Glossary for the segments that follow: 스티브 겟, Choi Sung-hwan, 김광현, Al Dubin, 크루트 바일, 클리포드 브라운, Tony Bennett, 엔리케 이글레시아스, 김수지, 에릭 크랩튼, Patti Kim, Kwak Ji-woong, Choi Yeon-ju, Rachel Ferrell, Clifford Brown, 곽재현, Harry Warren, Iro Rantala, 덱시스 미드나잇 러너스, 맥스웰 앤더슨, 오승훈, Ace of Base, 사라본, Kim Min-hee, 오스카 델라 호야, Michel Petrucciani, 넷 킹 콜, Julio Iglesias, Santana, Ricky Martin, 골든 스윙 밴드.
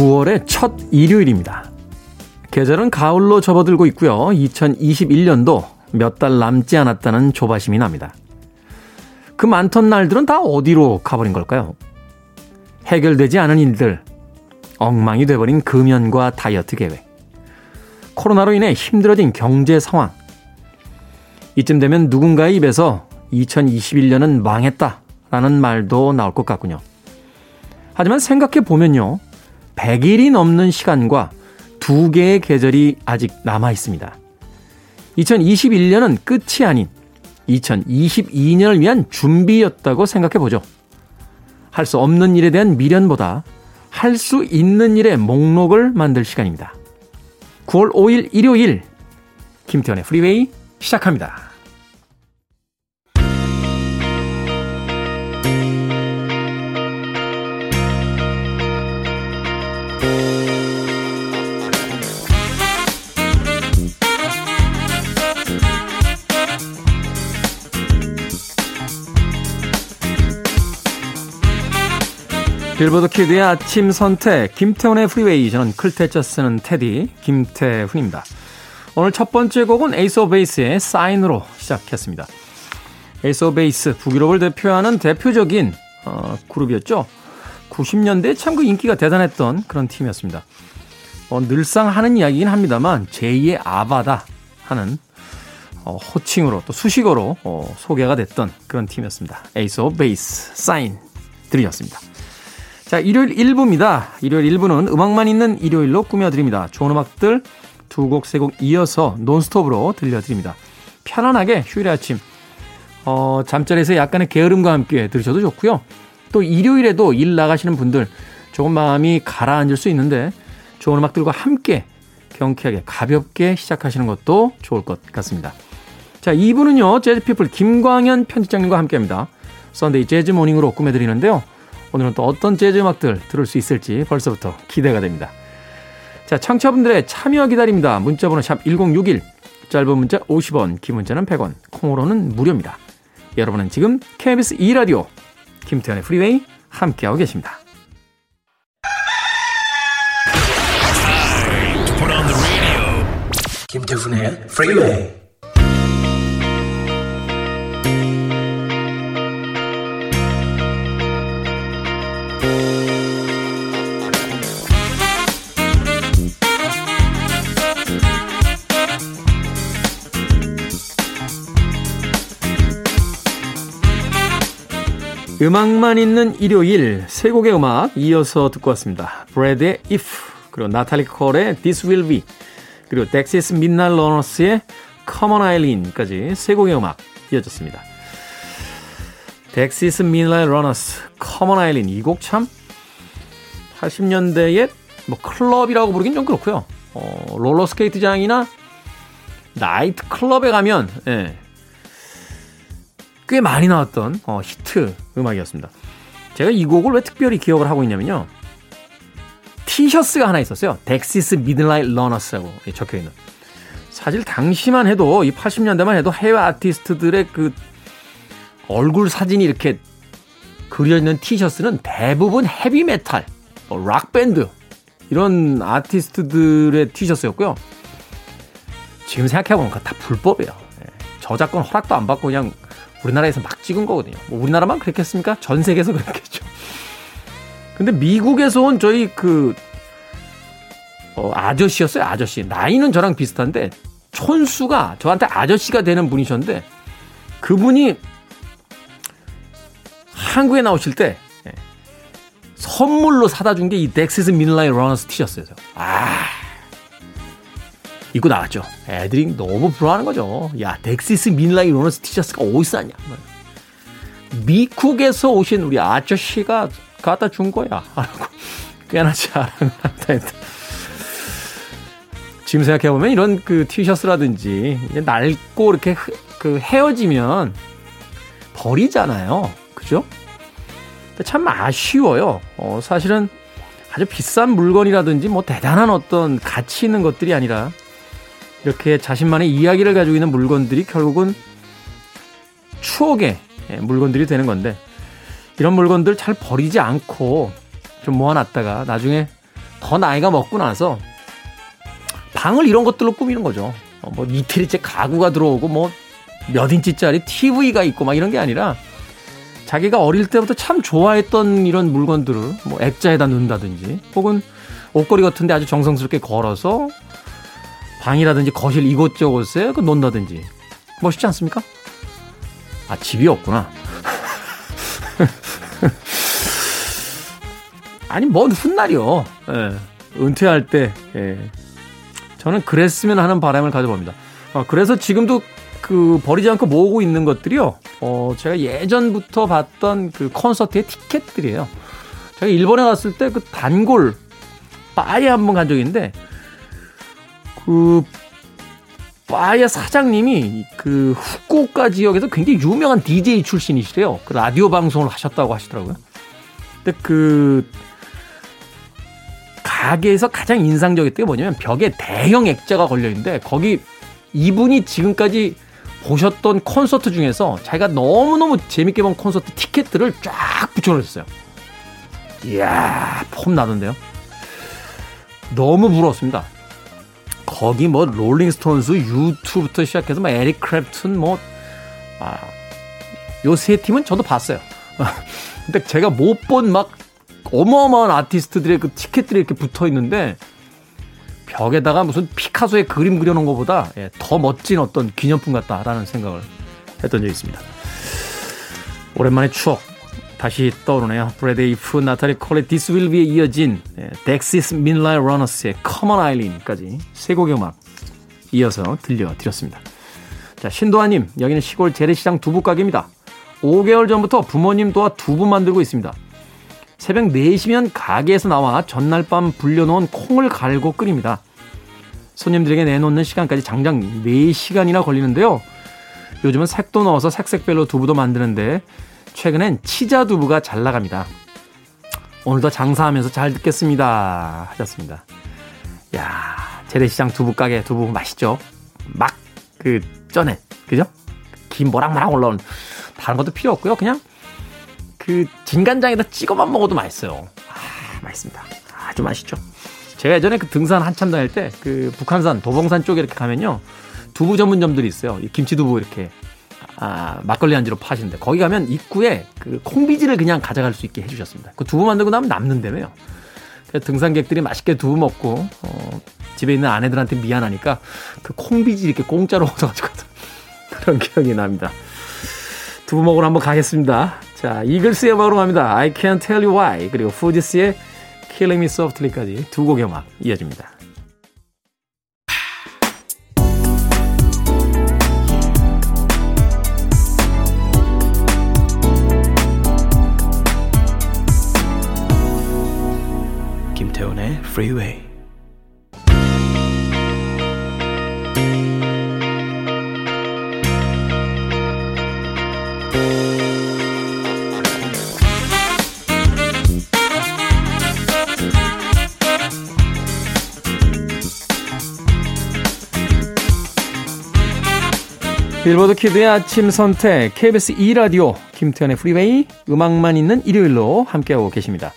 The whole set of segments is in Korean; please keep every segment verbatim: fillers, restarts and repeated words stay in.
구월의 첫 일요일입니다. 계절은 가을로 접어들고 있고요. 이천이십일 년도 몇 달 남지 않았다는 조바심이 납니다. 그 많던 날들은 다 어디로 가버린 걸까요? 해결되지 않은 일들, 엉망이 돼버린 금연과 다이어트 계획, 코로나로 인해 힘들어진 경제 상황. 이쯤 되면 누군가의 입에서 이천이십일 년은 망했다라는 말도 나올 것 같군요. 하지만 생각해 보면요, 백 일이 넘는 시간과 두 개의 계절이 아직 남아 있습니다. 이천이십일 년은 끝이 아닌 이천이십이 년을 위한 준비였다고 생각해보죠. 할 수 없는 일에 대한 미련보다 할 수 있는 일의 목록을 만들 시간입니다. 구월 오일 일요일, 김태현의 프리웨이 시작합니다. 빌보드 키드의 아침 선택, 김태훈의 프리웨이. 저는 클테짜 쓰는 테디 김태훈입니다. 오늘 첫 번째 곡은 에이스 오브 베이스의 사인으로 시작했습니다. 에이스 오브 베이스, 북유럽을 대표하는 대표적인 어, 그룹이었죠. 구십 년대에 참 그 인기가 대단했던 그런 팀이었습니다. 어, 늘상 하는 이야기긴 합니다만 제이의 아바다 하는 어, 호칭으로 또 수식어로 어, 소개가 됐던 그런 팀이었습니다. 에이스 오브 베이스, 사인 들이었습니다. 자, 일요일 일 부입니다. 일요일 일 부는 음악만 있는 일요일로 꾸며드립니다. 좋은 음악들 두 곡, 세 곡 이어서 논스톱으로 들려드립니다. 편안하게 휴일의 아침, 어, 잠자리에서 약간의 게으름과 함께 들으셔도 좋고요. 또 일요일에도 일 나가시는 분들 조금 마음이 가라앉을 수 있는데 좋은 음악들과 함께 경쾌하게 가볍게 시작하시는 것도 좋을 것 같습니다. 자, 이 부는요, 재즈피플 김광현 편집장님과 함께합니다. 썬데이 재즈 모닝으로 꾸며드리는데요. 오늘은 또 어떤 재즈 음악들 들을 수 있을지 벌써부터 기대가 됩니다. 자, 청취자분들의 참여 기다립니다. 문자번호 샵 일공육일, 짧은 문자 오십 원, 긴 문자는 백 원, 콩으로는 무료입니다. 여러분은 지금 케이비에스 이 라디오 김태현의 프리웨이 함께하고 계십니다. 김태훈의 프리웨이. 음악만 있는 일요일, 세 곡의 음악 이어서 듣고 왔습니다. 브래드의 If, 그리고 나탈리 콜의 This Will Be, 그리고 덱시스 midnight runners의 Come on Eileen까지 세 곡의 음악 이어졌습니다. 덱시스 midnight runners, Come on Eileen, 이 곡 참 팔십 년대에 뭐 클럽이라고 부르긴 좀 그렇고요. 어, 롤러스케이트장이나 나이트 클럽에 가면 예, 꽤 많이 나왔던 어, 히트 음악이었습니다. 제가 이 곡을 왜 특별히 기억을 하고 있냐면요, 티셔츠가 하나 있었어요. 덱시스 미드나잇 러너스라고 적혀있는. 사실 당시만 해도, 이 팔십 년대만 해도 해외 아티스트들의 그 얼굴 사진이 이렇게 그려있는 티셔츠는 대부분 헤비메탈, 뭐 락밴드 이런 아티스트들의 티셔츠였고요. 지금 생각해보면 다 불법이에요. 저작권 허락도 안 받고 그냥 우리나라에서 막 찍은 거거든요. 뭐 우리나라만 그랬겠습니까? 전 세계에서 그랬겠죠. 근데 미국에서 온 저희 그 어, 아저씨였어요. 아저씨. 나이는 저랑 비슷한데 촌수가 저한테 아저씨가 되는 분이셨는데, 그분이 한국에 나오실 때 예, 선물로 사다 준 게 이 덱시스 미드나잇 러너스 티셔츠였어요. 아, 입고 나왔죠. 애들이 너무 부러워하는 거죠. 야, 덱시스 미드나잇 러너스 티셔츠가 어디서 왔냐. 미국에서 오신 우리 아저씨가 갖다 준 거야. 라고 꽤나 자랑을 한다 했다. 지금 생각해보면 이런 그 티셔츠라든지 낡고 이렇게 그 헤어지면 버리잖아요. 그죠? 참 아쉬워요. 어, 사실은 아주 비싼 물건이라든지 뭐 대단한 어떤 가치 있는 것들이 아니라 이렇게 자신만의 이야기를 가지고 있는 물건들이 결국은 추억의 물건들이 되는 건데, 이런 물건들 잘 버리지 않고 좀 모아놨다가 나중에 더 나이가 먹고 나서 방을 이런 것들로 꾸미는 거죠. 뭐 이태리째 가구가 들어오고 뭐 몇 인치짜리 티비가 있고 막 이런 게 아니라 자기가 어릴 때부터 참 좋아했던 이런 물건들을 뭐 액자에다 넣는다든지 혹은 옷걸이 같은 데 아주 정성스럽게 걸어서 방이라든지 거실 이곳저곳에 놓는다든지 멋있지 않습니까? 아, 집이 없구나. 아니, 뭔 훗날이요. 예, 은퇴할 때 예, 저는 그랬으면 하는 바람을 가져봅니다. 아, 그래서 지금도 그 버리지 않고 모으고 있는 것들이요. 어, 제가 예전부터 봤던 그 콘서트의 티켓들이에요. 제가 일본에 갔을 때 그 단골 바에 한번 간 적이 있는데 그 바의 사장님이 그 후쿠오카 지역에서 굉장히 유명한 디제이 출신이시래요. 그 라디오 방송을 하셨다고 하시더라고요. 근데 그 가게에서 가장 인상적이었던 게 뭐냐면 벽에 대형 액자가 걸려있는데 거기 이분이 지금까지 보셨던 콘서트 중에서 자기가 너무너무 재밌게 본 콘서트 티켓들을 쫙 붙여놓으셨어요. 이야, 폼 나던데요. 너무 부러웠습니다. 거기 뭐 롤링스톤스, 유투부터 시작해서 막 에릭 크랩튼 뭐 아, 요 세 팀은 저도 봤어요. 근데 제가 못 본 막 어마어마한 아티스트들의 그 티켓들이 이렇게 붙어 있는데 벽에다가 무슨 피카소의 그림 그려놓은 것보다 예, 더 멋진 어떤 기념품 같다라는 생각을 했던 적이 있습니다. 오랜만에 추억 다시 떠오르네요. 브래드 이프, 나탈리 콜의 This Will Be에 이어진 Dexys Midnight Runners의 Come on Eileen까지 세 곡의 음악 이어서 들려드렸습니다. 자, 신도아님, 여기는 시골 재래시장 두부가게입니다. 오 개월 전부터 부모님 도와 두부 만들고 있습니다. 새벽 네 시면 가게에서 나와 전날 밤 불려놓은 콩을 갈고 끓입니다. 손님들에게 내놓는 시간까지 장장 네 시간이나 걸리는데요. 요즘은 색도 넣어서 색색별로 두부도 만드는데 최근엔 치자두부가 잘 나갑니다. 오늘도 장사하면서 잘 듣겠습니다. 하셨습니다. 야, 재래시장 두부가게 두부 맛있죠? 막 그 쪄낸, 그죠? 김 모락모락 올라온 다른 것도 필요 없고요. 그냥 그 진간장에다 찍어만 먹어도 맛있어요. 아, 맛있습니다. 아주 맛있죠. 제가 예전에 그 등산 한참 다닐 때 그 북한산, 도봉산 쪽에 이렇게 가면요. 두부 전문점들이 있어요. 김치두부 이렇게. 아, 막걸리 안주로 파시는데 거기 가면 입구에 그 콩비지를 그냥 가져갈 수 있게 해주셨습니다. 그 두부 만들고 나면 남는다며요. 그래서 등산객들이 맛있게 두부 먹고 어, 집에 있는 아내들한테 미안하니까 그 콩비지 이렇게 공짜로 얻어가지고 그런 기억이 납니다. 두부 먹으러 한번 가겠습니다. 자, 이글스의 음악으로 갑니다. I Can't Tell You Why 그리고 후지스의 Killing Me Softly까지 두 곡의 음악 이어집니다. Freeway. 빌보드 키드의 아침 선택 케이비에스 이 라디오 김태현의 프리웨이 음악만 있는 일요일로 함께하고 계십니다.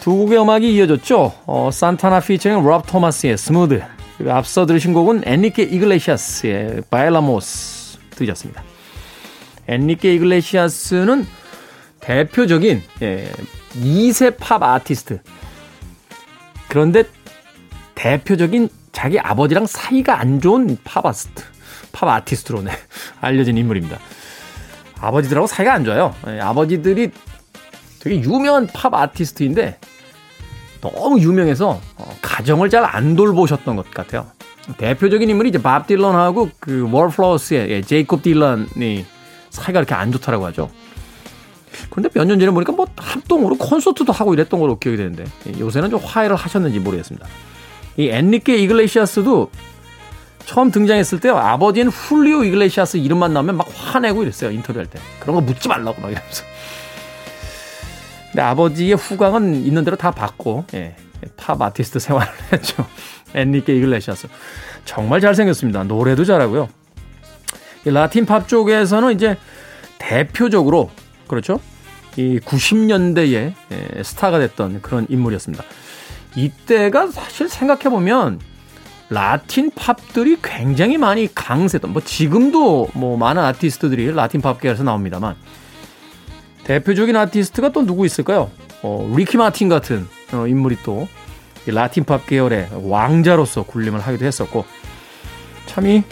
두 곡의 음악이 이어졌죠. 어, 산타나 피처링 롭 토마스의 스무드, 그리고 앞서 들으신 곡은 엔리케 이글레시아스의 바일라모스 들으셨습니다. 엔리케 이글레시아스는 대표적인 예, 이 세 팝 아티스트. 그런데 대표적인 자기 아버지랑 사이가 안 좋은 팝 아티스트, 팝 아티스트로 네, 알려진 인물입니다. 아버지들하고 사이가 안 좋아요. 예, 아버지들이 되게 유명한 팝 아티스트인데 너무 유명해서 가정을 잘 안 돌보셨던 것 같아요. 대표적인 인물이 이제 밥 딜런하고 그 월플라워스의 제이콥 딜런이 사이가 그렇게 안 좋다라고 하죠. 그런데 몇 년 전에 보니까 뭐 합동으로 콘서트도 하고 이랬던 걸로 기억이 되는데 요새는 좀 화해를 하셨는지 모르겠습니다. 이 엔리케 이글레시아스도 처음 등장했을 때요, 아버지인 훌리오 이글레시아스 이름만 나오면 막 화내고 이랬어요. 인터뷰할 때 그런 거 묻지 말라고 막 이러면서. 근데 아버지의 후광은 있는 대로 다 받고 예, 팝 아티스트 생활을 했죠. 엔리케 이글레시아스 정말 잘생겼습니다. 노래도 잘하고요. 이 라틴 팝 쪽에서는 이제 대표적으로 그렇죠. 이 구십 년대에 예, 스타가 됐던 그런 인물이었습니다. 이때가 사실 생각해보면 라틴 팝들이 굉장히 많이 강세던, 뭐 지금도 뭐 많은 아티스트들이 라틴 팝계에서 나옵니다만, 대표적인 아티스트가 또 누구 있을까요? 어, 리키 마틴 같은 어, 인물이 또 이 라틴 팝 계열의 왕자로서 군림을 하기도 했었고, 참이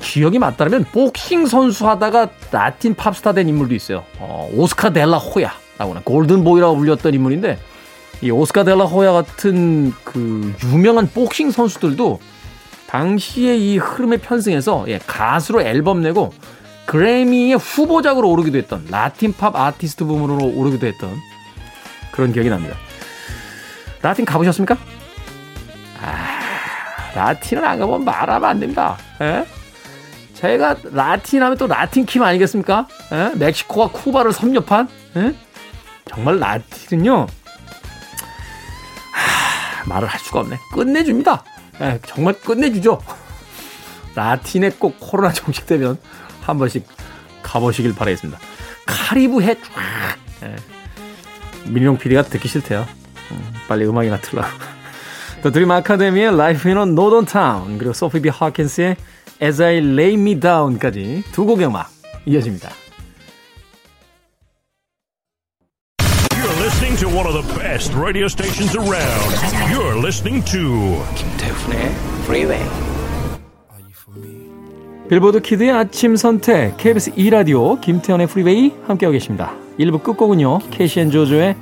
기억이 맞다면 복싱 선수 하다가 라틴 팝스타 된 인물도 있어요. 어, 오스카 델라 호야라고나 골든보이라고 불렸던 인물인데, 이 오스카 델라 호야 같은 그 유명한 복싱 선수들도 당시에 이 흐름에 편승해서 예, 가수로 앨범 내고 그래미의 후보작으로 오르기도 했던, 라틴 팝 아티스트 붐으로 오르기도 했던 그런 기억이 납니다. 라틴 가보셨습니까? 아, 라틴을 안 가보면 말하면 안 됩니다. 에? 제가 라틴 하면 또 라틴 킴 아니겠습니까? 에? 멕시코와 쿠바를 섭렵한? 에? 정말 라틴은요, 하, 말을 할 수가 없네. 끝내줍니다. 에, 정말 끝내주죠. 라틴에 꼭 코로나 종식되면 한 번씩 가보시길 바라겠습니다. 카리브해 쫙. 민용 피디가 듣기 싫대요. 빨리 음악이나 틀라. 더 드림 아카데미의 Life in a Northern Town, 그리고 소피 비 하킨스의 As I Lay Me Down까지 두 곡의 음악 이어집니다. You're listening to one of the best radio stations around. You're listening to 김태훈의 Freeway. 빌보드 키드의 아침 선택, 케이비에스 이 라디오 김태현의 프리웨이 함께하고 계십니다. 일 부 끝곡은요, 캐시 앤 조조의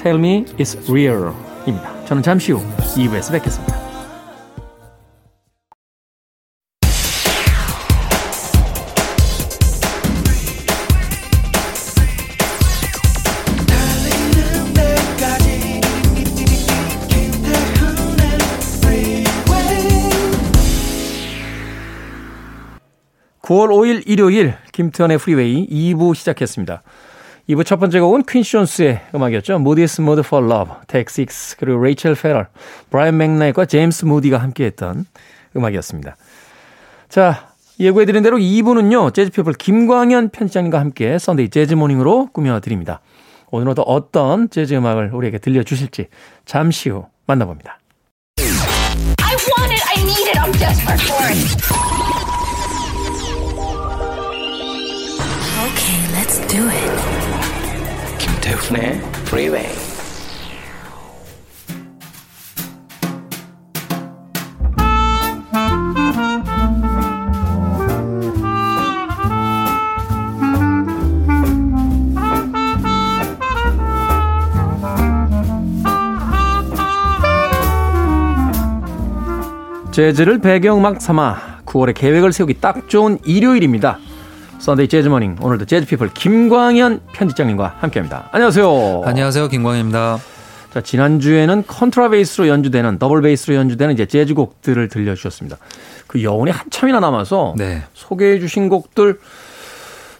Tell Me It's Real입니다. 저는 잠시 후 이 부에서 뵙겠습니다. 구월 오일 일요일 김태현의 프리웨이 이 부 시작했습니다. 이 부 첫 번째 곡은 퀸시 존스의 음악이었죠. Moody's Mood for Love, 덱시스, 그리고 레이첼 페럴, 브라이언 맥나잇과 제임스 무디가 함께했던 음악이었습니다. 자, 예고해드린 대로 이 부는요, 재즈피플 김광현 편집장님과 함께 썬데이 재즈모닝으로 꾸며드립니다. 오늘은 또 어떤 재즈 음악을 우리에게 들려주실지 잠시 후 만나봅니다. I want it, I need it, I'm desperate for it. Okay, let's do it. 김태훈의 Freeway. 재즈를 배경음악 삼아 구월에 계획을 세우기 딱 좋은 일요일입니다. 썬데이 재즈모닝, 오늘도 재즈피플 김광현 편집장님과 함께합니다. 안녕하세요. 안녕하세요. 김광현입니다. 자, 지난주에는 컨트라베이스로 연주되는, 더블베이스로 연주되는 이제 재즈곡들을 들려주셨습니다. 그 여운이 한참이나 남아서 네, 소개해 주신 곡들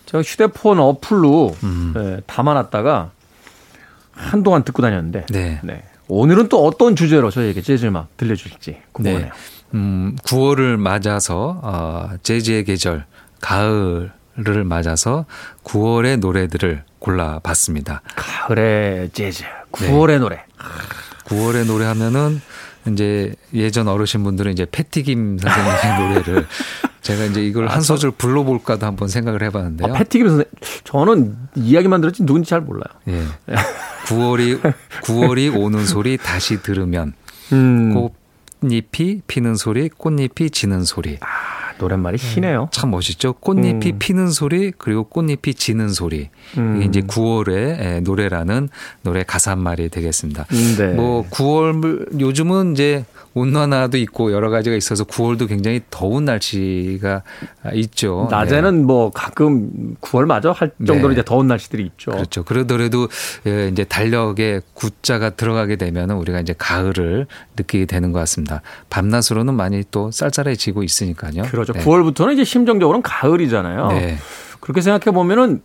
제가 휴대폰 어플로 음. 네, 담아놨다가 한동안 듣고 다녔는데 네. 네. 오늘은 또 어떤 주제로 저희에게 재즈음악 들려주실지 궁금하네요. 네. 음, 구월을 맞아서 어, 재즈의 계절, 가을 를 맞아서 구월의 노래들을 골라봤습니다. 가을의 재즈, 구월의 네. 노래. 구월의 노래 하면은 이제 예전 어르신분들은 이제 패티김 선생님의 노래를 제가 이제 이걸 아, 한 소절 불러볼까도 한번 생각을 해봤는데요. 아, 패티김 선생님, 저는 이야기만 들었지 누군지 잘 몰라요. 예. 구월이 구월이 오는 소리 다시 들으면 음. 꽃잎이 피는 소리, 꽃잎이 지는 소리. 아. 노랫말이 희네요. 음, 참 멋있죠. 꽃잎이 음. 피는 소리, 그리고 꽃잎이 지는 소리. 음. 이게 이제 구월의 노래라는 노래 가사말이 되겠습니다. 네. 뭐 구월, 요즘은 이제 온난화도 있고 여러 가지가 있어서 구월도 굉장히 더운 날씨가 있죠. 낮에는 네. 뭐 가끔 구월 맞아 할 정도로 네. 이제 더운 날씨들이 있죠. 그렇죠. 그러더라도 이제 달력에 구자가 들어가게 되면 우리가 이제 가을을 느끼게 되는 것 같습니다. 밤낮으로는 많이 또 쌀쌀해지고 있으니까요. 그렇죠. 네. 구월부터는 이제 심정적으로는 가을이잖아요. 네. 그렇게 생각해 보면은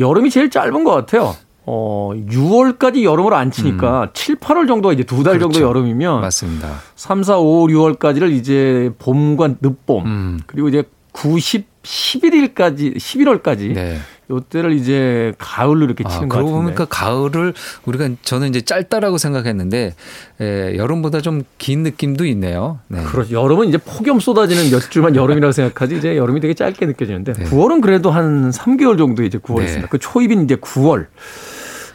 여름이 제일 짧은 것 같아요. 어, 유월까지 여름을 안 치니까 음. 칠, 팔월 정도가 이제 두 달 그렇죠. 정도 여름이면 맞습니다. 삼, 사, 오, 유월까지를 이제 봄과 늦봄 음. 그리고 이제 구, 십, 십일일까지 십일월까지 네. 요때를 이제 가을로 이렇게 치는 아, 것 같은데. 그러고 보니까 가을을 우리가 저는 이제 짧다라고 생각했는데 예, 여름보다 좀 긴 느낌도 있네요. 네. 그렇죠. 여름은 이제 폭염 쏟아지는 몇 주만 여름이라고 생각하지 이제 여름이 되게 짧게 느껴지는데 네. 구월은 그래도 한 삼 개월 정도 이제 구월이 네. 있습니다. 그 초입인 이제 구월.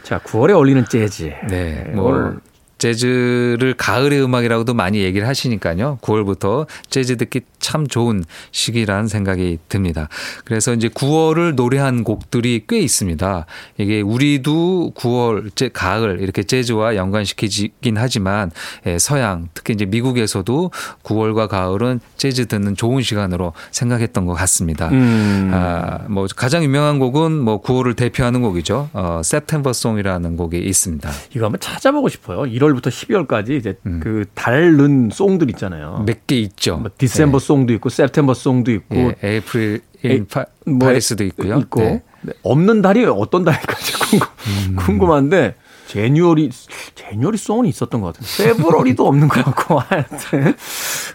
자, 구월에 어울리는 재즈. 네. 뭐 재즈를 가을의 음악이라고도 많이 얘기를 하시니까요. 구월부터 재즈 듣기 참 좋은 시기라는 생각이 듭니다. 그래서 이제 구월을 노래한 곡들이 꽤 있습니다. 이게 우리도 구월, 제 가을 이렇게 재즈와 연관시키긴 하지만 서양, 특히 이제 미국에서도 구월과 가을은 재즈 듣는 좋은 시간으로 생각했던 것 같습니다. 음. 아, 뭐 가장 유명한 곡은 뭐 구월을 대표하는 곡이죠. 어, September Song이라는 곡이 있습니다. 이거 한번 찾아보고 싶어요. 일월부터 십이월까지 이제 음. 그 다른 송들 있잖아요. 몇 개 있죠. 뭐 디셈버 네. 송도 있고, 셉템버 송도 있고, 예, 에이프릴 인 파, 뭐, 파리스도 있고요. 있고. 네. 없는 달이 어떤 달인지 궁금, 음. 궁금한데 제뉴얼이 제뉴얼이 송은 있었던 것 같아요. 페브러리도 없는 것 같고 하여튼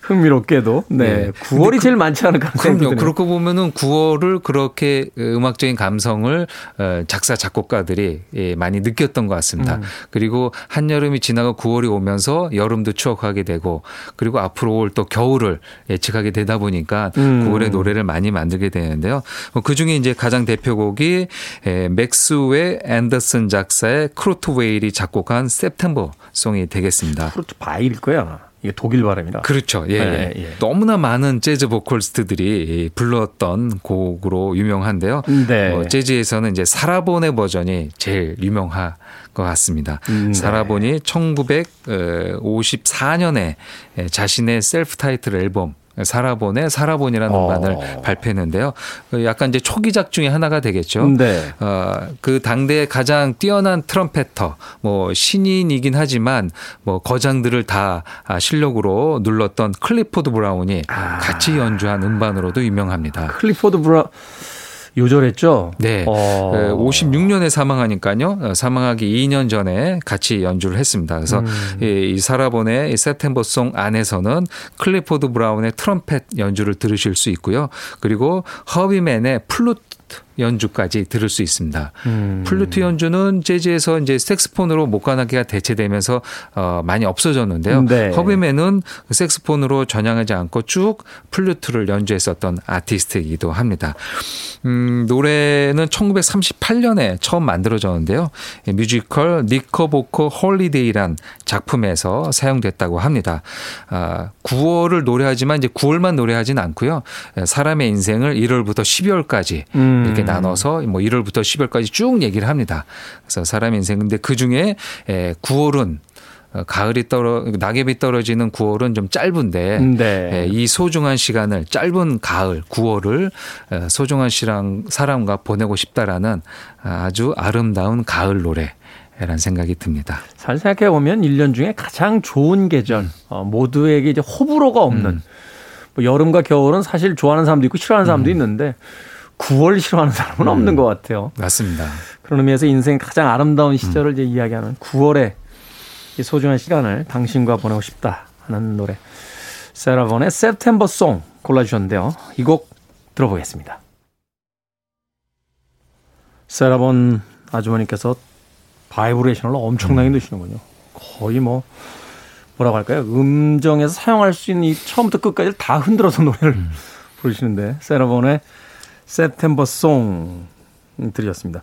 흥미롭게도 네, 네. 구월이 제일 그, 많지 않을까 생각합니다. 그렇게 보면은 구월을 그렇게 음악적인 감성을 작사 작곡가들이 많이 느꼈던 것 같습니다. 음. 그리고 한여름이 지나고 구월이 오면서 여름도 추억하게 되고 그리고 앞으로 올 또 겨울을 예측하게 되다 보니까 음. 구월의 노래를 많이 만들게 되는데요. 그중에 이제 가장 대표곡이 맥스웰 앤더슨 작사의 크루트웨이 이 작곡한 September 송이 되겠습니다. 크루트 바일 거야. 이게 독일 발음이라. 그렇죠. 예, 예, 예. 너무나 많은 재즈 보컬스트들이 불렀던 곡으로 유명한데요. 네. 뭐 재즈에서는 이제 사라본의 버전이 제일 유명한 것 같습니다. 네. 사라본이 천구백오십사 년에 자신의 셀프 타이틀 앨범 사라본의 사라본이라는 어. 음반을 발표했는데요. 약간 이제 초기작 중에 하나가 되겠죠. 네. 어, 그 당대의 가장 뛰어난 트럼펫터, 뭐 신인이긴 하지만 뭐 거장들을 다 실력으로 눌렀던 클리포드 브라운이 아. 같이 연주한 음반으로도 유명합니다. 클리포드 브라운. 요절했죠? 네. 어. 오십육 년에 사망하니까요. 사망하기 이 년 전에 같이 연주를 했습니다. 그래서 음. 이 사라본의 이 September Song 안에서는 클리포드 브라운의 트럼펫 연주를 들으실 수 있고요. 그리고 허비맨의 플루트 연주까지 들을 수 있습니다. 음. 플루트 연주는 재즈에서 이제 색스폰으로 목관악기가 대체되면서 어, 많이 없어졌는데요. 네. 허비맨은 색스폰으로 전향하지 않고 쭉 플루트를 연주했었던 아티스트이기도 합니다. 음, 노래는 천구백삼십팔 년에 처음 만들어졌는데요. 뮤지컬 니커보커 홀리데이란 작품에서 사용됐다고 합니다. 아, 구월을 노래하지만 이제 구월만 노래하진 않고요. 사람의 인생을 일월부터 십이월까지 음. 이렇게 나눠서 뭐 일월부터 십월까지 쭉 얘기를 합니다. 그래서 사람 인생 근데 그 중에 구월은 가을이 떨어 낙엽이 떨어지는 구월은 좀 짧은데 네. 이 소중한 시간을 짧은 가을 구월을 소중한 사람과 보내고 싶다라는 아주 아름다운 가을 노래. 라는 생각이 듭니다. 잘 생각해 보면 일 년 중에 가장 좋은 계절 모두에게 이제 호불호가 없는 음. 뭐 여름과 겨울은 사실 좋아하는 사람도 있고 싫어하는 사람도 음. 있는데. 구월 싫어하는 사람은 음, 없는 것 같아요. 맞습니다. 그런 의미에서 인생의 가장 아름다운 시절을 음. 이제 이야기하는 구월의 소중한 시간을 당신과 보내고 싶다 하는 노래 세라 본의 September Song 골라주셨는데요. 이 곡 들어보겠습니다. 세라 본 아주머니께서 바이브레이션을 엄청나게 넣으시는군요. 거의 뭐 뭐라고 할까요? 음정에서 사용할 수 있는 이 처음부터 끝까지 다 흔들어서 노래를 음. 부르시는데 세라 본의 September Song 들으셨습니다.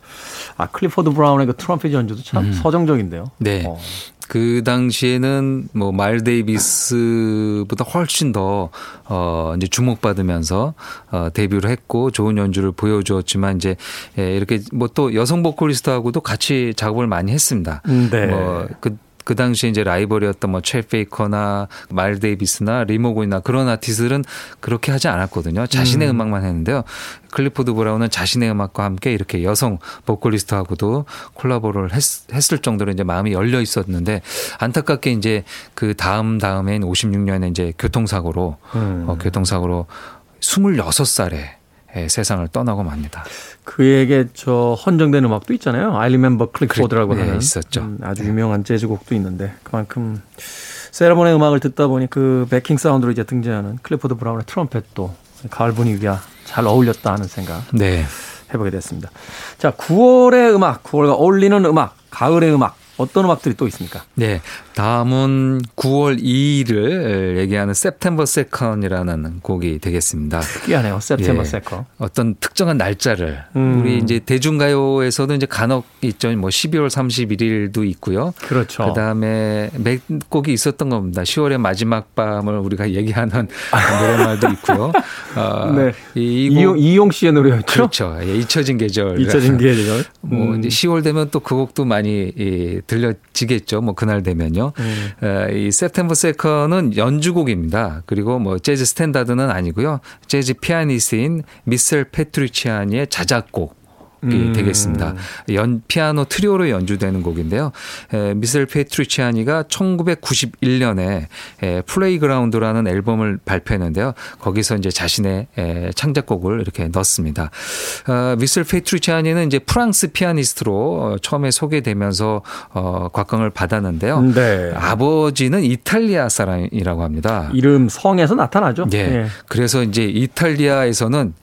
아 클리포드 브라운의 그 트럼펫 연주도 참 음. 서정적인데요. 네. 어. 그 당시에는 뭐 마일 데이비스보다 훨씬 더 어 이제 주목받으면서 어 데뷔를 했고 좋은 연주를 보여주었지만 이제 예, 이렇게 뭐 또 여성 보컬리스트하고도 같이 작업을 많이 했습니다. 네. 뭐 그 그 당시에 이제 라이벌이었던 뭐 챗 페이커나 마일 데이비스나 리모곤이나 그런 아티스트들은 그렇게 하지 않았거든요. 자신의 음. 음악만 했는데요. 클리포드 브라운은 자신의 음악과 함께 이렇게 여성 보컬리스트하고도 콜라보를 했, 했을 정도로 이제 마음이 열려 있었는데 안타깝게 이제 그 다음 다음엔 오십육 년에 이제 교통사고로 음. 어, 교통사고로 스물여섯 살에 예, 세상을 떠나고 맙니다. 그에게 저 헌정된 음악도 있잖아요. I Remember Clifford라고 하는 네, 있었죠. 음, 아주 유명한 재즈곡도 있는데 그만큼 세라본의 음악을 듣다 보니 그 백킹 사운드로 이제 등장하는 클리포드 브라운의 트럼펫도 가을 분위기와 잘 어울렸다 하는 생각 네. 해보게 됐습니다. 자, 구월의 음악, 구월과 어울리는 음악, 가을의 음악. 어떤 음악들이 또 있습니까? 네, 다음은 구월 이일을 얘기하는 September second이라는 곡이 되겠습니다. 특이하네요, September 예, second. 어떤 특정한 날짜를 음. 우리 이제 대중가요에서도 이제 간혹이 있죠. 뭐 십이월 삼십일일도 있고요. 그렇죠. 그다음에 몇 곡이 있었던 겁니다. 시월의 마지막 밤을 우리가 얘기하는 노래말도 있고요. 어, 네, 이, 이 이용, 이용 씨의 노래였죠. 그렇죠. 예, 잊혀진 계절. 잊혀진 계절. 뭐 음. 이제 시월 되면 또 그 곡도 많이. 예, 들려지겠죠. 뭐 그날 되면요. 음. 이 September second은 연주곡입니다. 그리고 뭐 재즈 스탠다드는 아니고요. 재즈 피아니스트인 미셸 페트루치아니의 자작곡. 음. 되겠습니다. 연, 피아노 트리오로 연주되는 곡인데요. 에, 미셀 페트루치아니가 천구백구십일년에 에, 플레이그라운드라는 앨범을 발표했는데요. 거기서 이제 자신의 에, 창작곡을 이렇게 넣습니다. 어, 미셀 페트루치아니는 이제 프랑스 피아니스트로 어, 처음에 소개되면서 어, 곽광을 받았는데요. 네. 아버지는 이탈리아 사람이라고 합니다. 이름 성에서 나타나죠. 네. 네. 그래서 이제 이탈리아에서는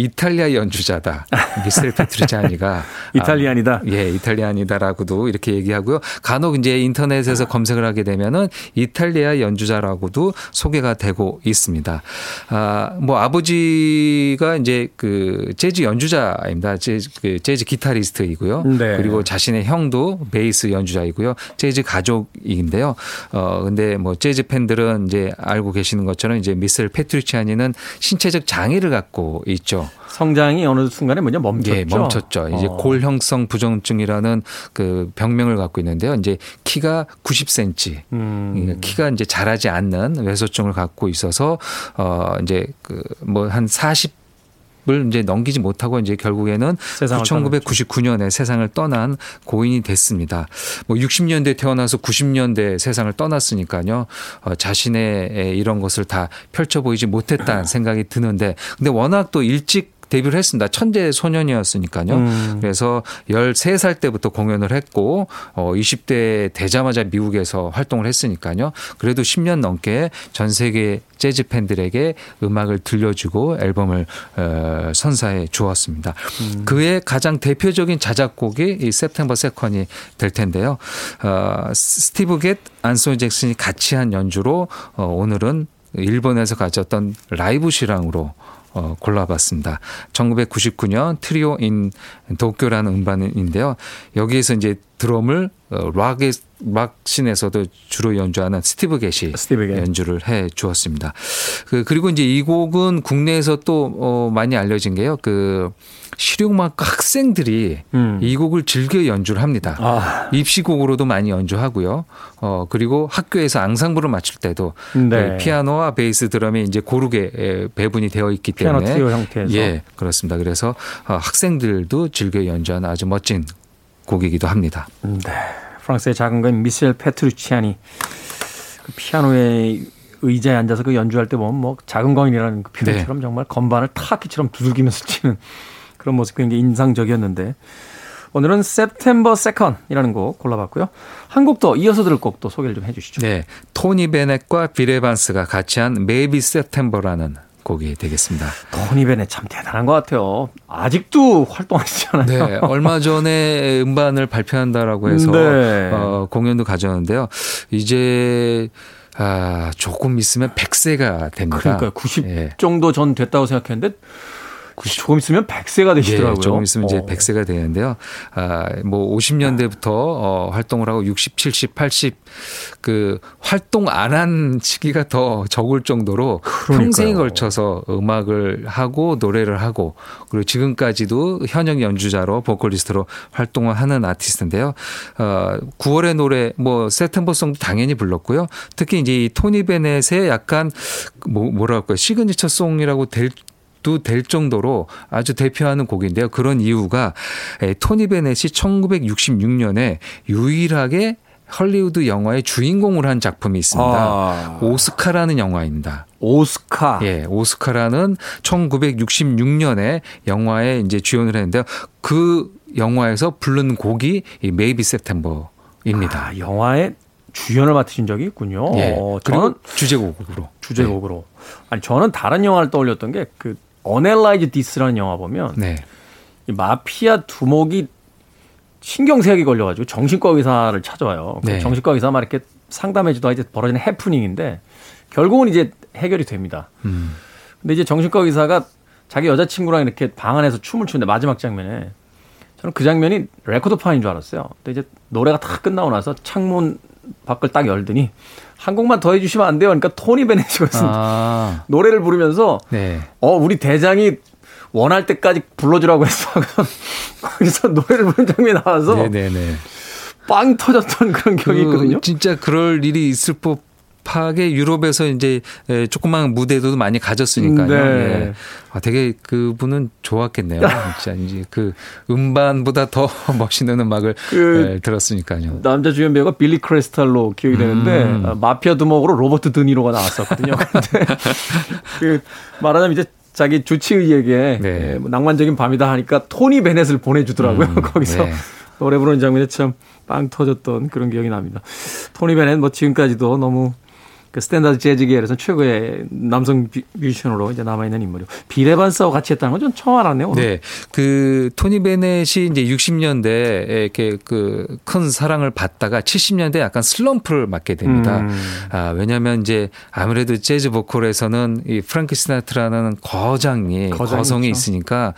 이탈리아 연주자다. 미셀 페트루치아니가 이탈리안이다. 아, 예, 이탈리안이다라고도 이렇게 얘기하고요. 간혹 이제 인터넷에서 검색을 하게 되면은 이탈리아 연주자라고도 소개가 되고 있습니다. 아, 뭐 아버지가 이제 그 재즈 연주자입니다. 재즈, 그 재즈 기타리스트이고요. 네. 그리고 자신의 형도 베이스 연주자이고요. 재즈 가족인데요. 어, 근데 뭐 재즈 팬들은 이제 알고 계시는 것처럼 이제 미셀 페트루치아니는 신체적 장애를 갖고 있죠. 성장이 어느 순간에 먼저 멈췄죠. 예, 멈췄죠. 이제 어. 골형성 부종증이라는 그 병명을 갖고 있는데요. 이제 키가 구십 센티미터, 음. 키가 이제 자라지 않는 외소증을 갖고 있어서 어 이제 그 뭐 한 사십을 이제 넘기지 못하고 이제 결국에는 천구백구십구년에 떠났죠. 세상을 떠난 고인이 됐습니다. 뭐 육십년대에 태어나서 구십년대에 세상을 떠났으니까요. 어, 자신의 이런 것을 다 펼쳐 보이지 못했다는 생각이 드는데, 근데 워낙 또 일찍 데뷔를 했습니다. 천재 소년이었으니까요. 음. 그래서 열세 살 때부터 공연을 했고 어, 이십 대 되자마자 미국에서 활동을 했으니까요. 그래도 십 년 넘게 전 세계 재즈 팬들에게 음악을 들려주고 앨범을 어, 선사해 주었습니다. 음. 그의 가장 대표적인 자작곡이 이 September second이 될 텐데요. 어, 스티브 겟, 안소니 잭슨이 같이 한 연주로 어, 오늘은 일본에서 가졌던 라이브 실황으로 어, 골라봤습니다. 천구백구십구년 트리오 인 도쿄라는 음반인데요. 여기에서 이제 드럼을 어, 락의, 락신에서도 주로 연주하는 스티브 겟이 스티브 연주를 해 주었습니다. 그, 그리고 이제 이 곡은 국내에서 또 어, 많이 알려진 게요. 그 실용음악과 학생들이 음. 이 곡을 즐겨 연주를 합니다. 아. 입시곡으로도 많이 연주하고요. 어, 그리고 학교에서 앙상블을 맞출 때도 네. 피아노와 베이스 드럼이 이제 고르게 배분이 되어 있기 피아노 때문에 피아노 트리오 형태에서 예, 그렇습니다. 그래서 학생들도 즐겨 연주하는 아주 멋진 곡이기도 합니다. 네, 프랑스의 작은 건 미셸 페트루치아니 그 피아노의 의자에 앉아서 그 연주할 때 보면 뭐 작은 거인이라는 그 표현처럼 네. 정말 건반을 타악기처럼 두들기면서 치는 그런 모습이 굉장히 인상적이었는데 오늘은 September second이라는 곡 골라봤고요. 한 곡도 이어서 들을 곡도 소개를 좀 해 주시죠. 네, 토니 베넷과 빌 에반스가 같이 한 Maybe September라는 곡이 되겠습니다. 토니 베넷 참 대단한 것 같아요. 아직도 활동하시잖아요. 네, 얼마 전에 음반을 발표한다라고 해서 네. 어, 공연도 가졌는데요. 이제 아, 조금 있으면 백 세가 됩니다. 그러니까요. 구십 예. 정도 전 됐다고 생각했는데 조금 있으면 백 세가 되시더라고요. 예, 조금 있으면 이제 어. 백 세가 되는데요. 아, 뭐 오십년대부터 어, 활동을 하고 육십, 칠십, 팔십 그 활동 안 한 시기가 더 적을 정도로 그러니까요. 평생에 걸쳐서 음악을 하고 노래를 하고 그리고 지금까지도 현역 연주자로 보컬리스트로 활동을 하는 아티스트인데요. 어, 구월의 노래 뭐 세템버송도 당연히 불렀고요. 특히 이제 이 토니 베넷의 약간 뭐, 뭐랄까요 시그니처 송이라고 될 도 될 정도로 아주 대표하는 곡인데요. 그런 이유가 토니 베넷이 천구백육십육년에 유일하게 할리우드 영화의 주인공을 한 작품이 있습니다. 아. 오스카라는 영화입니다. 오스카. 예, 오스카라는 천구백육십육년에 영화에 이제 주연을 했는데요. 그 영화에서 부른 곡이 Maybe September입니다. 아, 영화에 주연을 맡으신 적이 있군요. 예, 저는 주제곡으로. 주제곡으로. 네. 아니 저는 다른 영화를 떠올렸던 게 그 어넬라이즈 디스라는 영화 보면 네. 마피아 두목이 신경쇠약이 걸려가지고 정신과 의사를 찾아와요. 네. 정신과 의사만 이렇게 상담해주다가 이제 벌어지는 해프닝인데 결국은 이제 해결이 됩니다. 음. 근데 이제 정신과 의사가 자기 여자친구랑 이렇게 방 안에서 춤을 추는데 마지막 장면에 저는 그 장면이 레코드 파인 줄 알았어요. 근데 이제 노래가 다 끝나고 나서 창문 밖을 딱 열더니 한 곡만 더 해주시면 안 돼요. 그러니까 토니 베넷이 아. 노래를 부르면서 네. 어 우리 대장이 원할 때까지 불러주라고 했어. 거기서 노래를 부르는 장면이 나와서 네네네. 빵 터졌던 그런 그, 기억이 있거든요. 진짜 그럴 일이 있을 법. 파게 유럽에서 이제 조그만 무대도 많이 가졌으니까요. 네. 네. 아, 되게 그분은 좋았겠네요. 진짜 이제 그 음반보다 더 멋있는 음악을 그 네, 들었으니까요. 남자 주연 배우가 빌리 크레스탈로 기억이 음. 되는데 마피아 두목으로 로버트 드니로가 나왔었거든요. 그런데 그 말하자면 이제 자기 주치의에게 네. 낭만적인 밤이다 하니까 토니 베넷을 보내주더라고요. 음, 거기서 네. 노래 부르는 장면에 참 빵 터졌던 그런 기억이 납니다. 토니 베넷 뭐 지금까지도 너무 그 스탠다드 재즈계에서 최고의 남성 뮤지션으로 이제 남아있는 인물이요. 비레반스와 같이 했다는 건 전 처음 알았네요. 오늘. 네, 그 토니 베넷이 이제 육십 년대에 이렇게 그 큰 사랑을 받다가 칠십 년대에 약간 슬럼프를 맞게 됩니다. 음. 아, 왜냐하면 이제 아무래도 재즈 보컬에서는 이 프랭크 시나트라는 거장이, 거장이 거성이 있죠. 있으니까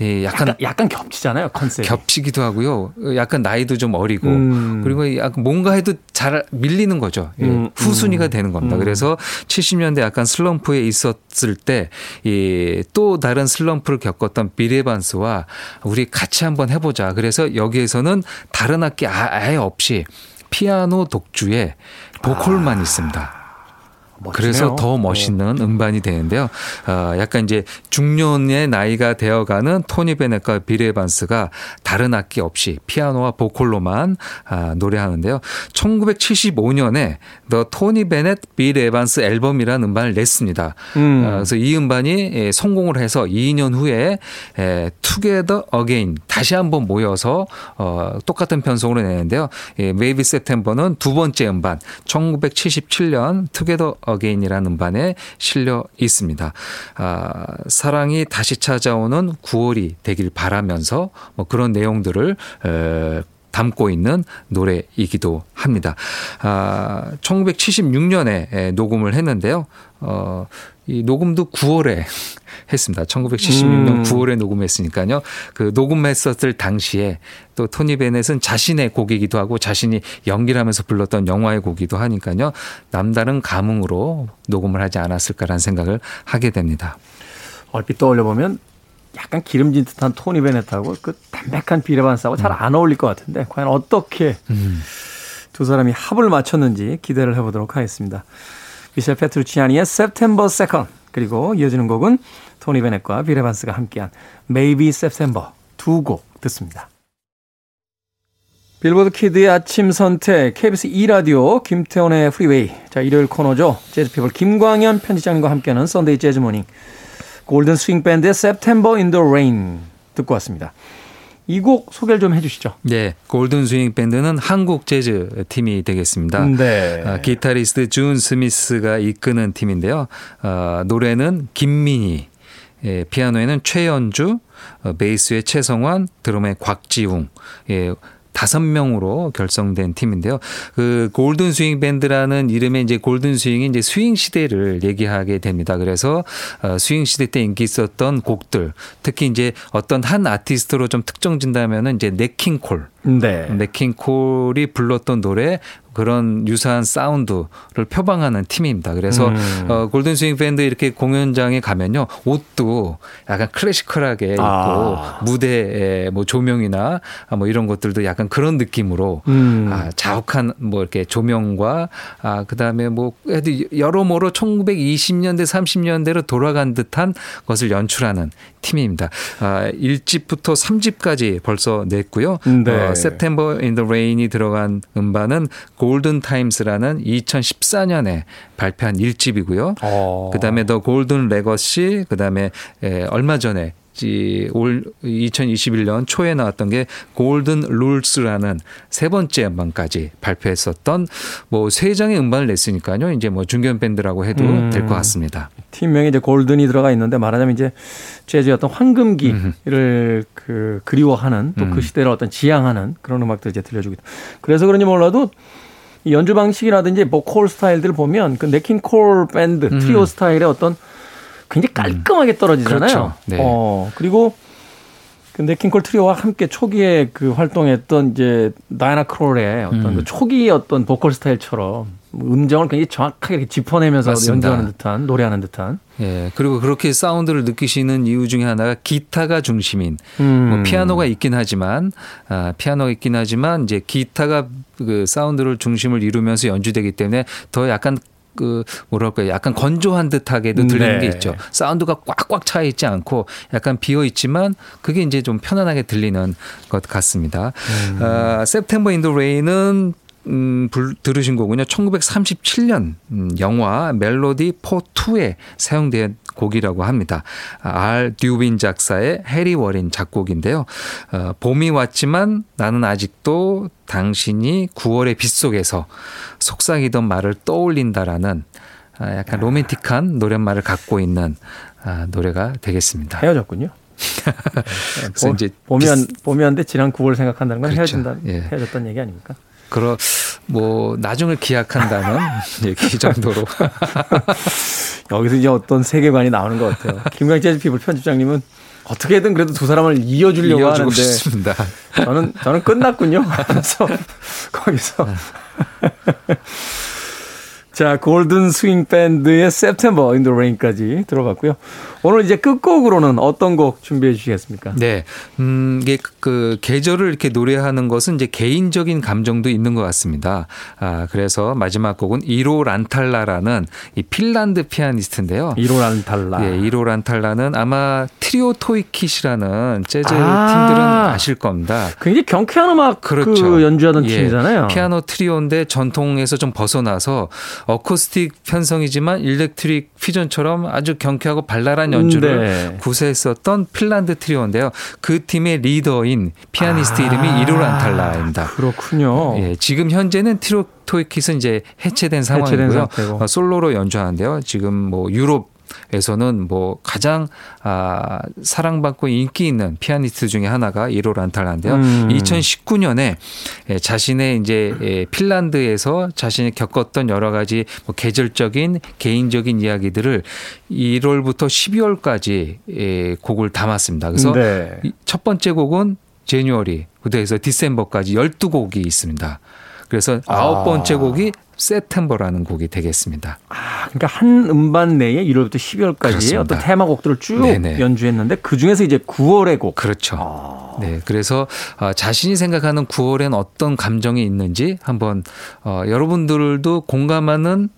이 약간, 약간 약간 겹치잖아요 컨셉. 겹치기도 하고요. 약간 나이도 좀 어리고 음. 그리고 약간 뭔가 해도 잘 밀리는 거죠. 음. 후순위가 음. 되는. 겁니다. 음. 그래서 칠십 년대 약간 슬럼프에 있었을 때 이 또 다른 슬럼프를 겪었던 빌 에반스와 우리 같이 한번 해보자. 그래서 여기에서는 다른 악기 아예 없이 피아노 독주에 보컬만 아. 있습니다. 멋지네요. 그래서 더 멋있는 네. 음반이 되는데요. 어, 약간 이제 중년의 나이가 되어가는 토니 베넷과 빌 에반스가 다른 악기 없이 피아노와 보컬로만 아, 노래하는데요. 천구백칠십오 년에 The Tony Bennett, Bill Evans 앨범이라는 음반을 냈습니다. 음. 어, 그래서 이 음반이 성공을 해서 이 년 후에 에, Together Again 다시 한번 모여서 어, 똑같은 편성으로 내는데요. 예, Maybe September는 두 번째 음반 천구백칠십칠 년 Together 어게인이라는 음반에 실려 있습니다. 아, 사랑이 다시 찾아오는 구월이 되길 바라면서 뭐 그런 내용들을 에, 담고 있는 노래이기도 합니다. 아, 천구백칠십육 년에 녹음을 했는데요. 어, 이 녹음도 구월에 했습니다. 천구백칠십육 년 음. 구월에 녹음했으니까요. 그 녹음했었을 당시에 또 토니 베넷은 자신의 곡이기도 하고 자신이 연기를 하면서 불렀던 영화의 곡이기도 하니까요. 남다른 감흥으로 녹음을 하지 않았을까라는 생각을 하게 됩니다. 얼핏 떠올려보면 약간 기름진 듯한 토니 베넷하고 그 담백한 빌 에반스하고 음. 잘 안 어울릴 것 같은데 과연 어떻게 음. 두 사람이 합을 맞췄는지 기대를 해보도록 하겠습니다. 미셸 페트루치아니의 September second 그리고 이어지는 곡은 토니 베넷과 빌 에반스가 함께한 Maybe September 두 곡 듣습니다. 빌보드 키드의 아침 선택 케이비에스 이 라디오 김태원의 프리웨이 자 일요일 코너죠. 재즈피플 김광현 편집장님과 함께하는 썬데이 재즈모닝 골든 스윙 밴드의 September in the Rain 듣고 왔습니다. 이 곡 소개를 좀 해 주시죠. 네. 골든 스윙 밴드는 한국 재즈 팀이 되겠습니다. 네. 아, 기타리스트 준 스미스가 이끄는 팀인데요. 아, 노래는 김민희, 예, 피아노에는 최연주, 어, 베이스에 최성환, 드럼에 곽지웅, 예, 다섯 명으로 결성된 팀인데요. 그 골든 스윙 밴드라는 이름의 이제 골든 스윙이 이제 스윙 시대를 얘기하게 됩니다. 그래서 스윙 시대 때 인기 있었던 곡들, 특히 이제 어떤 한 아티스트로 좀 특정진다면은 이제 넷 킹 콜, 네. 넷 킹 콜이 불렀던 노래. 그런 유사한 사운드를 표방하는 팀입니다. 그래서 음. 어, 골든 스윙 밴드 이렇게 공연장에 가면요. 옷도 약간 클래시컬하게 입고 아. 무대에 뭐 조명이나 뭐 이런 것들도 약간 그런 느낌으로 음. 아, 자욱한 뭐 이렇게 조명과 아, 그다음에 뭐 여러모로 천구백이십 년대 삼십 년대로 돌아간 듯한 것을 연출하는 팀입니다. 아, 일 집부터 삼 집까지 벌써 냈고요. 네. 어, September in the Rain이 들어간 음반은 골든 타임스라는 이천십사 년에 발표한 일 집이고요. 어. 그다음에 더 골든 레거시, 그다음에 에, 얼마 전에 올 이천이십일 년 초에 나왔던 게 골든 룰스라는 세 번째 음반까지 발표했었던 뭐 세 장의 음반을 냈으니까요. 이제 뭐 중견 밴드라고 해도 음, 될 것 같습니다. 팀명이 이제 골든이 들어가 있는데 말하자면 이제 재즈의 어떤 황금기를 그 그리워하는 또 그 시대를 어떤 지향하는 그런 음악들 이제 들려주고 있다. 그래서 그런지 몰라도 이 연주 방식이라든지 보컬 스타일들 보면 그 네킹 콜 밴드 트리오 음. 스타일의 어떤 굉장히 깔끔하게 떨어지잖아요. 그렇죠. 네. 어, 그리고 그 네킹콜 트리오와 함께 초기에 그 활동했던 이제 다이아나 크롤의 어떤 음. 그 초기 어떤 보컬 스타일처럼 음정을 굉장히 정확하게 이렇게 짚어내면서 맞습니다. 연주하는 듯한 노래하는 듯한. 예. 그리고 그렇게 사운드를 느끼시는 이유 중에 하나가 기타가 중심인. 음. 뭐 피아노가 있긴 하지만 아, 피아노가 있긴 하지만 이제 기타가 그 사운드를 중심을 이루면서 연주되기 때문에 더 약간 그 뭐랄까요? 약간 건조한 듯하게도 들리는 네. 게 있죠. 사운드가 꽉꽉 차 있지 않고 약간 비어 있지만 그게 이제 좀 편안하게 들리는 것 같습니다. 음. 아, September in the Rain은 음, 불, 들으신 거군요. 천구백삼십칠 년 음, 영화 멜로디 포 투에 사용된 곡이라고 합니다. 알 듀빈 작사의 해리 워린 작곡인데요. 어, 봄이 왔지만 나는 아직도 당신이 구월의 빗속에서 속삭이던 말을 떠올린다라는 아, 약간 로맨틱한 노랫말을 갖고 있는 아, 노래가 되겠습니다. 헤어졌군요. 그래서 이제 봄이, 안, 봄이 왔는데 지난 구월 생각한다는 건 그렇죠. 헤어진다, 예. 헤어졌다는 얘기 아닙니까? 그러 뭐 나중을 기약한다는 얘기 정도로 여기서 이제 어떤 세계관이 나오는 것 같아요. 김광재 피부 편집장님은 어떻게든 그래도 두 사람을 이어주려고 하는데 싶습니다. 저는 저는 끝났군요. 그래서 거기서 자 골든 스윙 밴드의 September in the Rain까지 들어봤고요. 오늘 이제 끝곡으로는 어떤 곡 준비해 주시겠습니까? 네, 음, 이게 그 계절을 이렇게 노래하는 것은 이제 개인적인 감정도 있는 것 같습니다. 아, 그래서 마지막 곡은 이로 란탈라라는 이 핀란드 피아니스트인데요. 이로 란탈라. 예, 이로 란탈라는 아마 트리오 토이킷이라는 재즈 아~ 팀들은 아실 겁니다. 굉장히 경쾌한 음악 그렇죠. 그 연주하던 예, 팀이잖아요. 피아노 트리오인데 전통에서 좀 벗어나서 어쿠스틱 편성이지만 일렉트릭 퓨전처럼 아주 경쾌하고 발랄한 연주를 네. 구사했었던 핀란드 트리오인데요. 그 팀의 리더인 피아니스트 아, 이름이 이로 란탈라입니다. 그렇군요. 예, 지금 현재는 트리오 토이킷은 이제 해체된 상황이고요. 해체된 솔로로 연주하는데요. 지금 뭐 유럽 에서는 뭐 가장 아, 사랑받고 인기 있는 피아니스트 중에 하나가 이로 란탈라인데요. 음. 이천십구 년에 자신의 이제 핀란드에서 자신이 겪었던 여러 가지 뭐 계절적인 개인적인 이야기들을 일월부터 십이월까지 곡을 담았습니다. 그래서 네. 첫 번째 곡은 제뉴어리, 그다음에서 디셈버까지 열두 곡이 있습니다. 그래서 아홉 번째 아. 곡이 세템버라는 곡이 되겠습니다. 아, 그러니까 한 음반 내에 일월부터 십이월까지 어떤 테마곡들을 쭉 네네. 연주했는데 그중에서 이제 구월의 곡. 그렇죠. 아. 네, 그래서 자신이 생각하는 구월엔 어떤 감정이 있는지 한번 어, 여러분들도 공감하는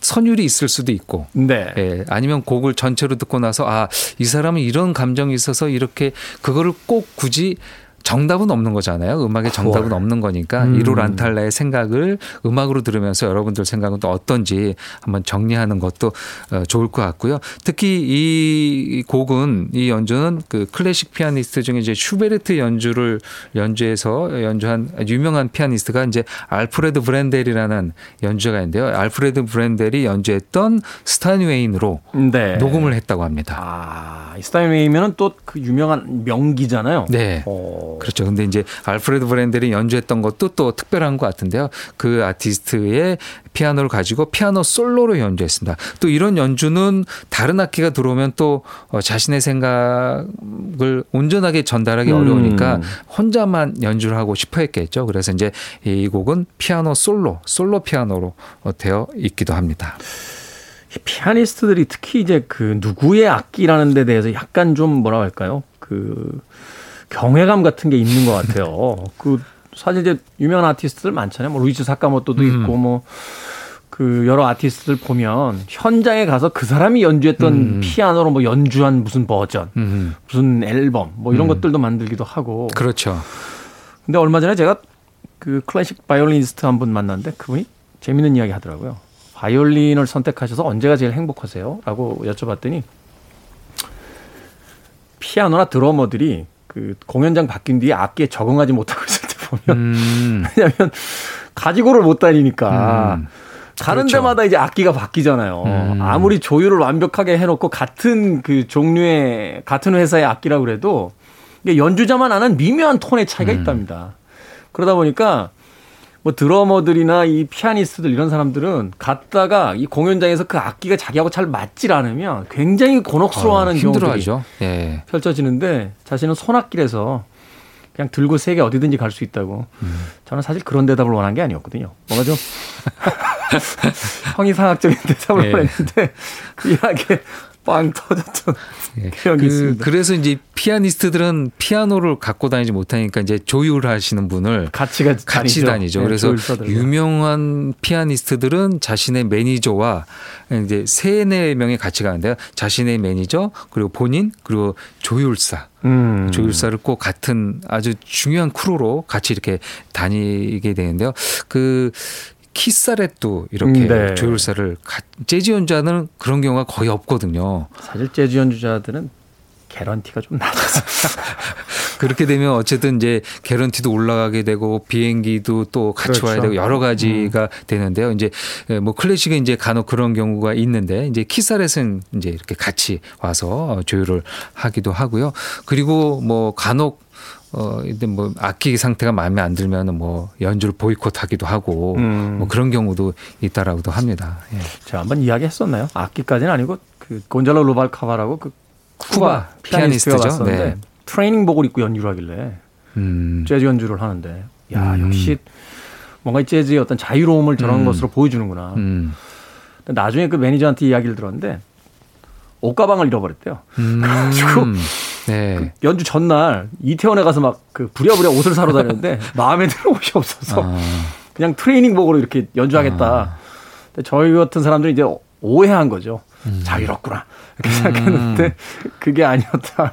선율이 있을 수도 있고 네. 예, 아니면 곡을 전체로 듣고 나서 아, 이 사람은 이런 감정이 있어서 이렇게 그거를 꼭 굳이 정답은 없는 거잖아요. 음악의 정답은 없는 거니까 음. 이로 란탈라의 생각을 음악으로 들으면서 여러분들 생각은 또 어떤지 한번 정리하는 것도 좋을 것 같고요. 특히 이 곡은 이 연주는 그 클래식 피아니스트 중에 이제 슈베르트 연주를 연주해서 연주한 유명한 피아니스트가 이제 알프레드 브렌델이라는 연주가인데요. 알프레드 브렌델이 연주했던 스타인웨이로 네. 녹음을 했다고 합니다. 아, 스타인웨이면은 또 그 유명한 명기잖아요. 네. 오. 그렇죠. 근데 이제 알프레드 브렌델이 연주했던 것도 또 특별한 것 같은데요. 그 아티스트의 피아노를 가지고 피아노 솔로로 연주했습니다. 또 이런 연주는 다른 악기가 들어오면 또 자신의 생각을 온전하게 전달하기 음. 어려우니까 혼자만 연주를 하고 싶어 했겠죠. 그래서 이제 이 곡은 피아노 솔로, 솔로 피아노로 되어 있기도 합니다. 피아니스트들이 특히 이제 그 누구의 악기라는 데 대해서 약간 좀 뭐라고 할까요? 그 경외감 같은 게 있는 것 같아요. 그 사실 이제 유명한 아티스트들 많잖아요. 뭐 루이지 사카모토도 음. 있고 뭐 그 여러 아티스트들 보면 현장에 가서 그 사람이 연주했던 음. 피아노로 뭐 연주한 무슨 버전, 음. 무슨 앨범 뭐 이런 음. 것들도 만들기도 하고. 그렇죠. 근데 얼마 전에 제가 그 클래식 바이올리니스트 한 분 만났는데 그분이 재밌는 이야기 하더라고요. 바이올린을 선택하셔서 언제가 제일 행복하세요? 라고 여쭤봤더니 피아노나 드러머들이 그 공연장 바뀐 뒤에 악기에 적응하지 못하고 있을 때 보면 음. 왜냐하면 가지고를 못 다니니까 음. 가는 그렇죠. 데마다 이제 악기가 바뀌잖아요. 음. 아무리 조율을 완벽하게 해놓고 같은 그 종류의 같은 회사의 악기라고 그래도 연주자만 아는 미묘한 톤의 차이가 음. 있답니다. 그러다 보니까 뭐 드러머들이나 이 피아니스트들 이런 사람들은 갔다가 이 공연장에서 그 악기가 자기하고 잘 맞질 않으면 굉장히 곤혹스러워하는 어, 경우들이 예. 펼쳐지는데 자신은 손악기라서 그냥 들고 세계 어디든지 갈 수 있다고. 음. 저는 사실 그런 대답을 원한 게 아니었거든요. 뭔가 좀 형이상학적인 대답을 예. 원했는데 그 이야기에 빵 터졌던 예. 기억이 그, 있습니다. 그래서 이제 피아니스트들은 피아노를 갖고 다니지 못하니까 이제 조율하시는 분을 같이, 같이, 같이 다니죠. 다니죠. 네, 그래서 조율사들과. 유명한 피아니스트들은 자신의 매니저와 이제 세, 네 명이 같이 가는데요. 자신의 매니저 그리고 본인 그리고 조율사. 음. 조율사를 꼭 같은 아주 중요한 크루로 같이 이렇게 다니게 되는데요. 그 키사렛도 이렇게 네. 조율사를 가, 재즈 연주자는 그런 경우가 거의 없거든요. 사실 재즈 연주자들은 개런티가 좀 낮아서 그렇게 되면 어쨌든 이제 개런티도 올라가게 되고 비행기도 또 같이 그렇죠. 와야 되고 여러 가지가 음. 되는데요. 이제 뭐 클래식에 이제 간혹 그런 경우가 있는데 이제 키사렛은 이제 이렇게 같이 와서 조율을 하기도 하고요. 그리고 뭐 간혹 어, 근데 뭐 악기 상태가 마음에 안 들면은 뭐 연주를 보이콧하기도 하고 음. 뭐 그런 경우도 있다라고도 합니다. 예. 제가 한번 이야기했었나요? 악기까지는 아니고 그 곤잘로 로발카바라고 그 쿠바, 쿠바 피아니스트가 왔었는데 네. 트레이닝복을 입고 연주를 하길래 음. 재즈 연주를 하는데 야 음. 역시 뭔가 재즈의 어떤 자유로움을 저런 음. 것으로 보여주는구나. 음. 근데 나중에 그 매니저한테 이야기를 들었는데 옷가방을 잃어버렸대요. 음. 그래가지고 네. 그 연주 전날 이태원에 가서 막 그 부랴부랴 옷을 사러 다녔는데 마음에 드는 옷이 없어서 아. 그냥 트레이닝복으로 이렇게 연주하겠다. 아. 근데 저희 같은 사람들은 이제 오해한 거죠. 음. 자유롭구나 이렇게 생각했는데 음. 그게 아니었다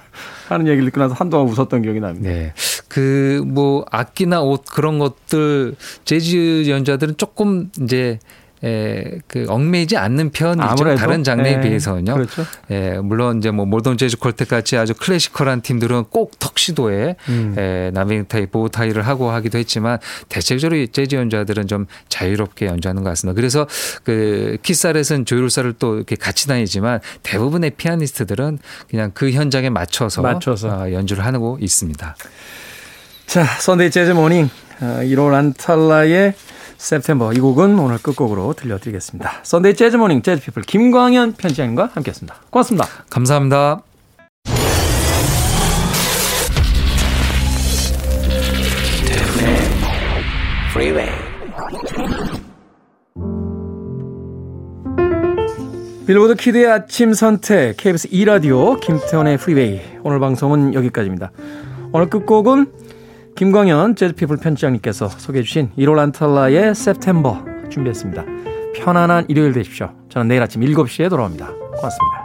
하는 얘기를 듣고 나서 한동안 웃었던 기억이 납니다. 네. 그 뭐 악기나 옷 그런 것들 재즈 연주자들은 조금 이제 예, 그 얽매이지 않는 편이죠. 다른 장르에 예, 비해서는요. 그렇죠. 예, 물론 이제 뭐 모던 재즈 콜텍 같이 아주 클래시컬한 팀들은 꼭 턱시도에 음. 예, 나비넥타이, 보호타이를 하고 하기도 했지만 대체적으로 재즈 연주자들은 좀 자유롭게 연주하는 것 같습니다. 그래서 그 키사렛은 조율사를 또 이렇게 같이 다니지만 대부분의 피아니스트들은 그냥 그 현장에 맞춰서, 맞춰서. 연주를 하고 있습니다. 자, 선데이 재즈 모닝 이로 란탈라의 September 이 곡은 오늘 끝곡으로 들려드리겠습니다. 썬데이 재즈 모닝 재즈 피플 김광현 편집장님과 함께했습니다. 고맙습니다. 감사합니다. 빌보드 키드의 아침 선택 케이비에스 이 라디오 김태원의 프리웨이 오늘 방송은 여기까지입니다. 오늘 끝곡은 김광현 재즈피플 편집장님께서 소개해 주신 이로 란탈라의 September 준비했습니다. 편안한 일요일 되십시오. 저는 내일 아침 일곱 시에 돌아옵니다. 고맙습니다.